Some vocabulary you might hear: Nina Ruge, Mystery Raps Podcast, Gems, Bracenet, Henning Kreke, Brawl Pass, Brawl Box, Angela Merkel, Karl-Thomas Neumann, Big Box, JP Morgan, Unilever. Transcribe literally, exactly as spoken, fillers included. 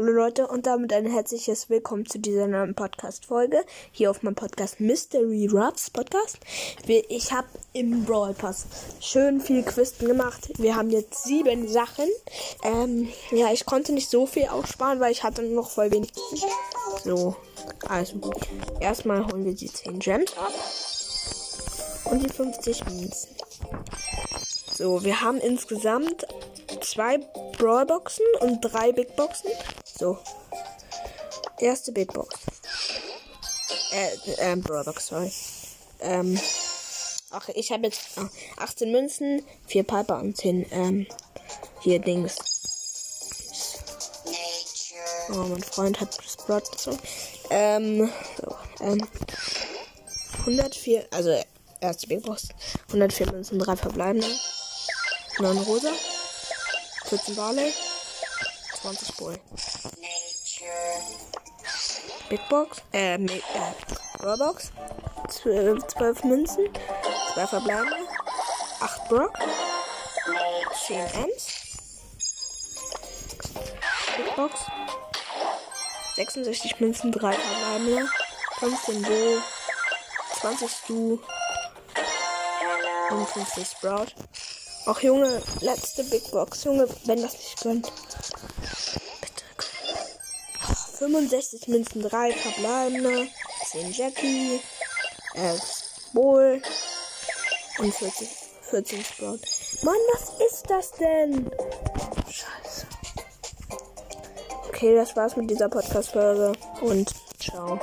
Hallo Leute und damit ein herzliches Willkommen zu dieser neuen Podcast-Folge hier auf meinem Podcast Mystery Raps Podcast. Ich habe im Brawl Pass schön viel Quisten gemacht. Wir haben jetzt sieben Sachen. Ähm, ja, ich konnte nicht so viel aufsparen, weil ich hatte noch voll wenig. So, also gut. Erstmal holen wir die zehn Gems ab und die fünfzig Münzen. So, wir haben insgesamt zwei Brawl Boxen und drei Big Boxen. So. Erste Big Box. Äh, äh, Brawl Box, sorry. Ähm. Ach, ich habe jetzt achtzehn Münzen, vier Piper und zehn, ähm, hier Dings. Oh, mein Freund hat gesplottet gezogen. Ähm, so, ähm. hundertvier, also, erste Big Box. hundertvier Münzen, drei verbleibende. neun Rosa. vierzehn Barley, zwanzig Bull. Big Box, äh, äh, Brawl Box, zwölf Münzen, zwei verbleibende, acht Brock, zehn Ems. Big Box, sechsundsechzig Münzen, drei verbleibende, fünfzehn Bull, zwanzig Stu, fünfundfünfzig Sprout. Ach Junge, letzte Big Box. Junge, wenn das nicht gönnt. Bitte. Ach, fünfundsechzig Münzen, drei verbleibende, zehn Jackie, elf Bull und vierzehn Sprout. Mann, was ist das denn? Scheiße. Okay, das war's mit dieser Podcast-Folge und ciao.